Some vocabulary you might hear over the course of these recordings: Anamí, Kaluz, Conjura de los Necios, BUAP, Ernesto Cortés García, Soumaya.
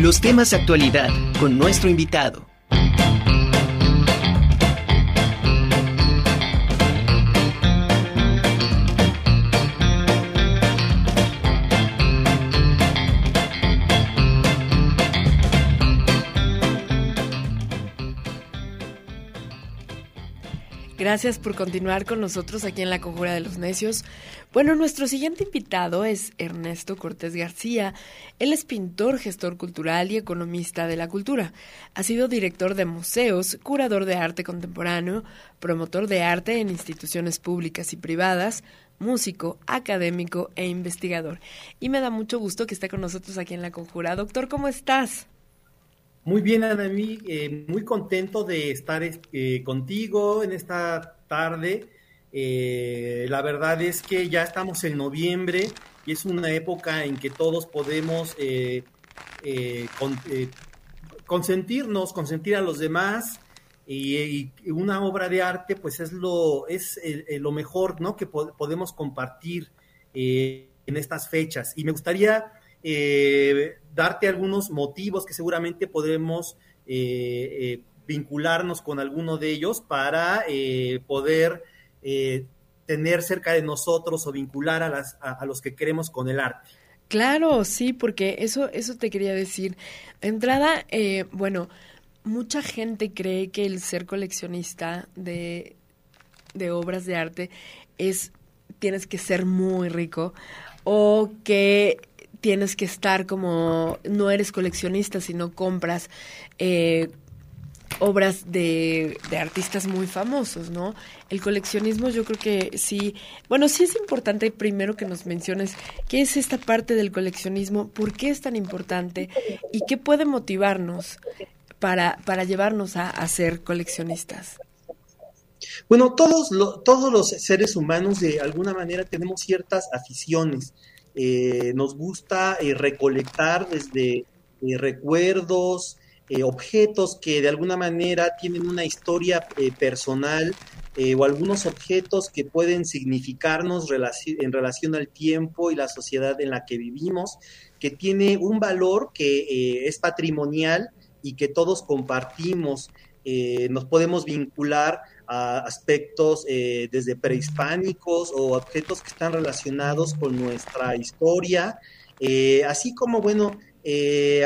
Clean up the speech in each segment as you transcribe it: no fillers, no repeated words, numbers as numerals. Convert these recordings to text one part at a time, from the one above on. Los temas de actualidad con nuestro invitado. Gracias por continuar con nosotros aquí en La Conjura de los Necios. Bueno, nuestro siguiente invitado es Ernesto Cortés García. Él es pintor, gestor cultural y economista de la cultura. Ha sido director de museos, curador de arte contemporáneo, promotor de arte en instituciones públicas y privadas, músico, académico e investigador. Y me da mucho gusto que esté con nosotros aquí en La Conjura. Doctor, ¿cómo estás? Muy bien, Anamí, muy contento de estar contigo en esta tarde. La verdad es que ya estamos en noviembre y es una época en que todos podemos consentir a los demás y una obra de arte pues es lo mejor, ¿no?, que podemos compartir en estas fechas. Y me gustaría darte algunos motivos que seguramente podemos vincularnos con alguno de ellos para poder tener cerca de nosotros o vincular a los que queremos con el arte. Claro, sí, porque eso te quería decir. De entrada, bueno, mucha gente cree que el ser coleccionista de obras de arte tienes que ser muy rico o que tienes que estar como, no eres coleccionista, sino compras obras de artistas muy famosos, ¿no? El coleccionismo yo creo que sí, bueno, sí es importante primero que nos menciones qué es esta parte del coleccionismo, por qué es tan importante y qué puede motivarnos para llevarnos a ser coleccionistas. Bueno, todos los seres humanos de alguna manera tenemos ciertas aficiones. Nos gusta recolectar desde recuerdos, objetos que de alguna manera tienen una historia personal o algunos objetos que pueden significarnos en relación al tiempo y la sociedad en la que vivimos, que tiene un valor que es patrimonial y que todos compartimos. Nos podemos vincular a aspectos desde prehispánicos o objetos que están relacionados con nuestra historia, así como, bueno,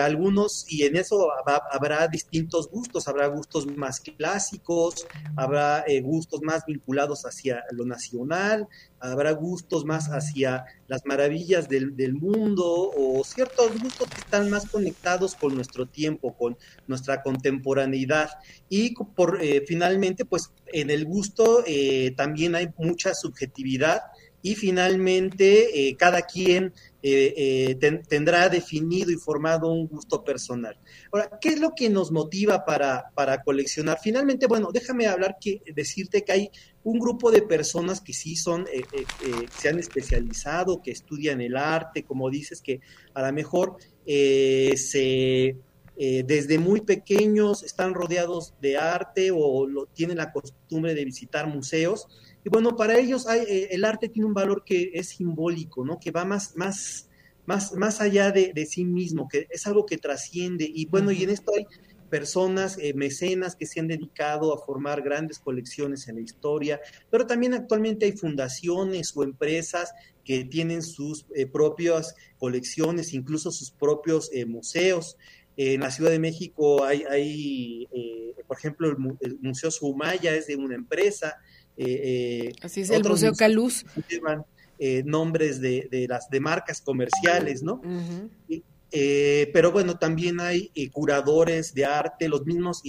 algunos, y en eso habrá distintos gustos, habrá gustos más clásicos, habrá gustos más vinculados hacia lo nacional, habrá gustos más hacia las maravillas del mundo o ciertos gustos que están más conectados con nuestro tiempo, con nuestra contemporaneidad. Y finalmente, pues en el gusto también hay mucha subjetividad. Y finalmente, cada quien tendrá definido y formado un gusto personal. Ahora, ¿qué es lo que nos motiva para coleccionar? Finalmente, bueno, déjame decirte que hay un grupo de personas que sí se han especializado, que estudian el arte, como dices, que a lo mejor desde muy pequeños están rodeados de arte o tienen la costumbre de visitar museos. Y bueno, para ellos el arte tiene un valor que es simbólico, ¿no?, que va más allá de sí mismo, que es algo que trasciende. Y bueno, y en esto hay personas, mecenas que se han dedicado a formar grandes colecciones en la historia, pero también actualmente hay fundaciones o empresas que tienen sus propias colecciones, incluso sus propios museos. En la Ciudad de México hay por ejemplo, el Museo Soumaya es de una empresa. Así es, el Museo Kaluz llevan nombres de marcas comerciales, ¿no? Uh-huh. Pero bueno, también hay curadores de arte, los mismos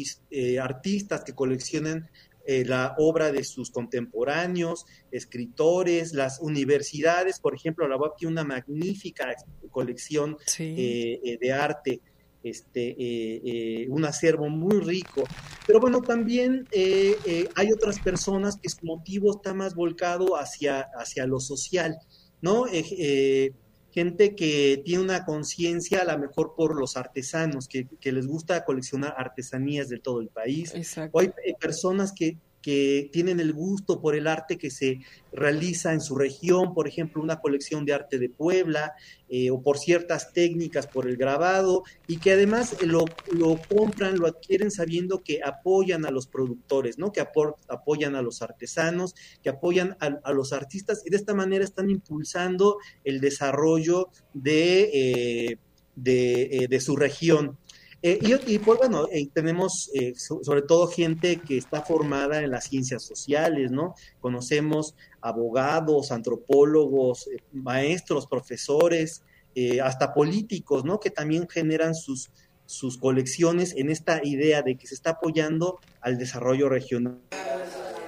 artistas que coleccionan la obra de sus contemporáneos, escritores, las universidades, por ejemplo, la BUAP tiene una magnífica colección, sí, de arte. Un acervo muy rico. Pero bueno, también hay otras personas que su motivo está más volcado hacia lo social, ¿no? Gente que tiene una conciencia a lo mejor por los artesanos, que les gusta coleccionar artesanías de todo el país. Exacto. O hay personas que que tienen el gusto por el arte que se realiza en su región, por ejemplo, una colección de arte de Puebla, o por ciertas técnicas, por el grabado, y que además lo compran, lo adquieren sabiendo que apoyan a los productores, ¿no? Que apoyan a los artesanos, que apoyan a los artistas, y de esta manera están impulsando el desarrollo de su región. Tenemos sobre todo gente que está formada en las ciencias sociales, ¿no? Conocemos abogados, antropólogos, maestros, profesores, hasta políticos, ¿no? Que también generan sus colecciones en esta idea de que se está apoyando al desarrollo regional.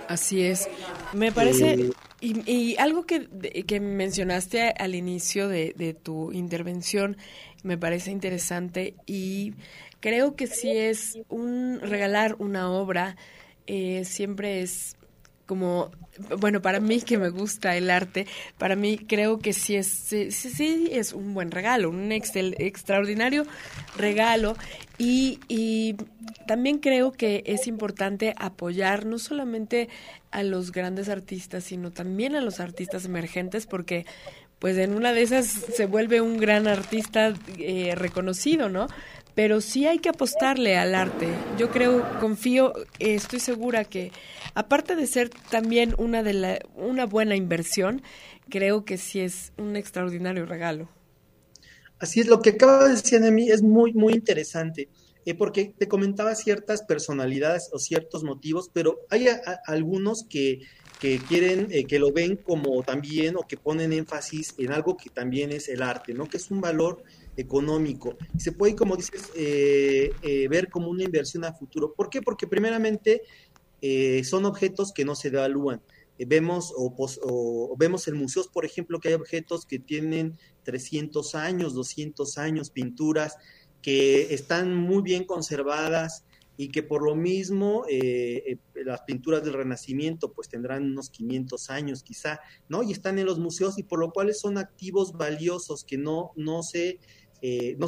Así es. Me parece... Y algo que mencionaste al inicio de tu intervención me parece interesante y creo que sí es regalar una obra, siempre es como, bueno, para mí que me gusta el arte, para mí creo que sí es un buen regalo, un extraordinario regalo. Y también creo que es importante apoyar no solamente a los grandes artistas, sino también a los artistas emergentes, porque pues en una de esas se vuelve un gran artista reconocido, ¿no? Pero sí hay que apostarle al arte. Yo creo, confío, estoy segura que aparte de ser también una buena inversión, creo que sí es un extraordinario regalo. Así es, lo que acabas de decir de mí es muy, muy interesante, porque te comentaba ciertas personalidades o ciertos motivos, pero hay algunos que quieren, que lo ven como también, o que ponen énfasis en algo que también es el arte, ¿no? Que es un valor económico. Se puede, como dices, ver como una inversión a futuro. ¿Por qué? Porque primeramente son objetos que no se devalúan. Vemos en museos, por ejemplo, que hay objetos que tienen 300 años, 200 años, pinturas que están muy bien conservadas y que por lo mismo las pinturas del Renacimiento pues tendrán unos 500 años quizá, ¿no? Y están en los museos y por lo cual son activos valiosos que no se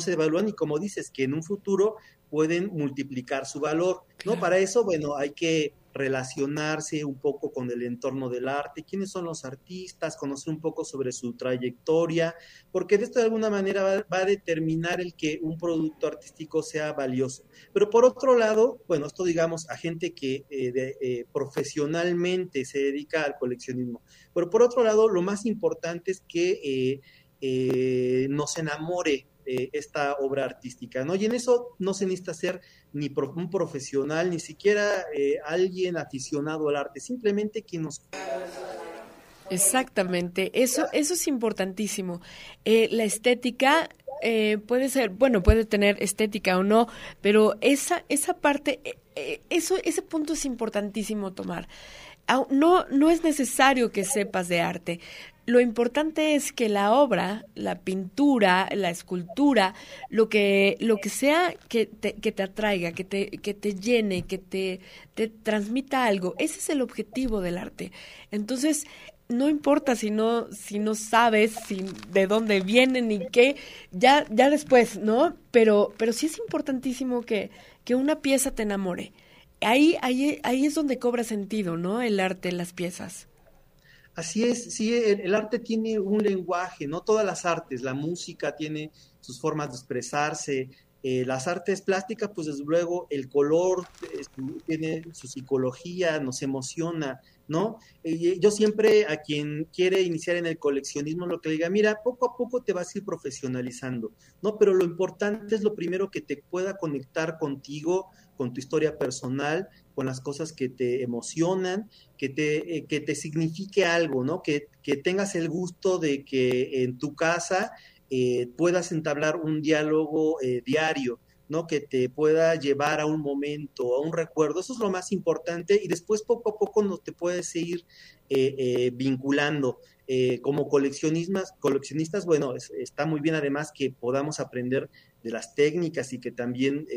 devalúan y, como dices, que en un futuro pueden multiplicar su valor, ¿no? Claro. Para eso, bueno, hay que relacionarse un poco con el entorno del arte, quiénes son los artistas, conocer un poco sobre su trayectoria, porque de esto de alguna manera va a determinar el que un producto artístico sea valioso. Pero por otro lado, bueno, esto digamos a gente que profesionalmente se dedica al coleccionismo, pero por otro lado lo más importante es que nos enamore esta obra artística, ¿no? Y en eso no se necesita ser ni un profesional, ni siquiera alguien aficionado al arte, simplemente quien nos... Exactamente, eso es importantísimo. La estética puede ser, bueno, puede tener estética o no, pero esa parte, ese punto es importantísimo tomar. No es necesario que sepas de arte. Lo importante es que la obra, la pintura, la escultura, lo que sea que te atraiga, que te llene, que te transmita algo. Ese es el objetivo del arte. Entonces, no importa si no sabes de dónde vienen y qué, ya después, ¿no? Pero sí es importantísimo que una pieza te enamore. Ahí es donde cobra sentido, ¿no? El arte, las piezas. Así es, sí, el arte tiene un lenguaje, no todas las artes, la música tiene sus formas de expresarse, las artes plásticas, pues desde luego el color tiene su psicología, nos emociona, ¿no? Yo siempre a quien quiere iniciar en el coleccionismo lo que le diga, mira, poco a poco te vas a ir profesionalizando, ¿no? Pero lo importante es lo primero que te pueda conectar contigo, con tu historia personal, con las cosas que te emocionan, que te signifique algo, ¿no? Que tengas el gusto de que en tu casa puedas entablar un diálogo diario, ¿no? Que te pueda llevar a un momento, a un recuerdo. Eso es lo más importante y después poco a poco te puedes ir vinculando. Como coleccionistas, bueno, está muy bien además que podamos aprender de las técnicas y que también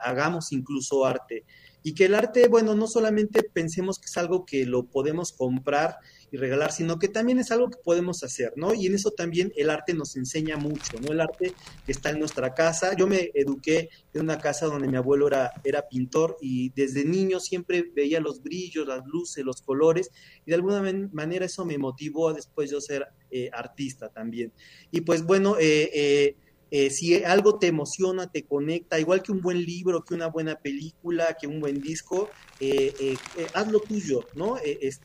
hagamos incluso arte. Y que el arte, bueno, no solamente pensemos que es algo que lo podemos comprar y regalar, sino que también es algo que podemos hacer, ¿no? Y en eso también el arte nos enseña mucho, ¿no? El arte que está en nuestra casa. Yo me eduqué en una casa donde mi abuelo era pintor, y desde niño siempre veía los brillos, las luces, los colores, y de alguna manera eso me motivó a después yo ser artista también. Y pues bueno, si algo te emociona, te conecta, igual que un buen libro, que una buena película, que un buen disco, hazlo tuyo, ¿no?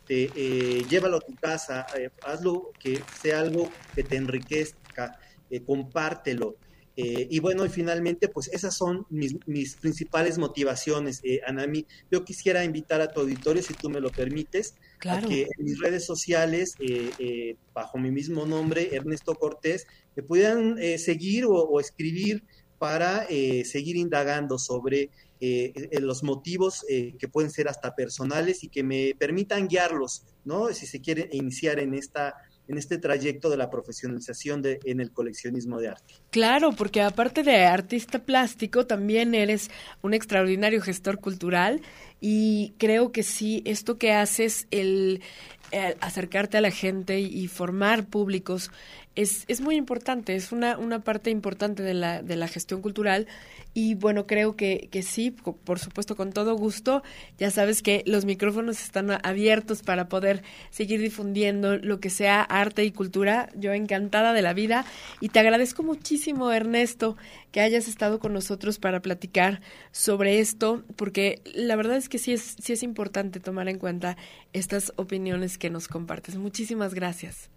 Llévalo a tu casa, hazlo que sea algo que te enriquezca, compártelo. Y bueno, y finalmente, pues esas son mis principales motivaciones, Anami. Yo quisiera invitar a tu auditorio, si tú me lo permites, claro, a que en mis redes sociales, bajo mi mismo nombre, Ernesto Cortés, me pudieran seguir o escribir para seguir indagando sobre los motivos que pueden ser hasta personales y que me permitan guiarlos, ¿no? Si se quieren iniciar en este trayecto de la profesionalización en el coleccionismo de arte. Claro, porque aparte de artista plástico, también eres un extraordinario gestor cultural, y creo que sí, esto que haces, el acercarte a la gente y formar públicos, es muy importante, es una parte importante de la gestión cultural. Y bueno, creo que sí, por supuesto, con todo gusto. Ya sabes que los micrófonos están abiertos para poder seguir difundiendo lo que sea arte y cultura. Yo encantada de la vida, y te agradezco muchísimo, Ernesto, que hayas estado con nosotros para platicar sobre esto, porque la verdad es que sí es importante tomar en cuenta estas opiniones que nos compartes. Muchísimas gracias.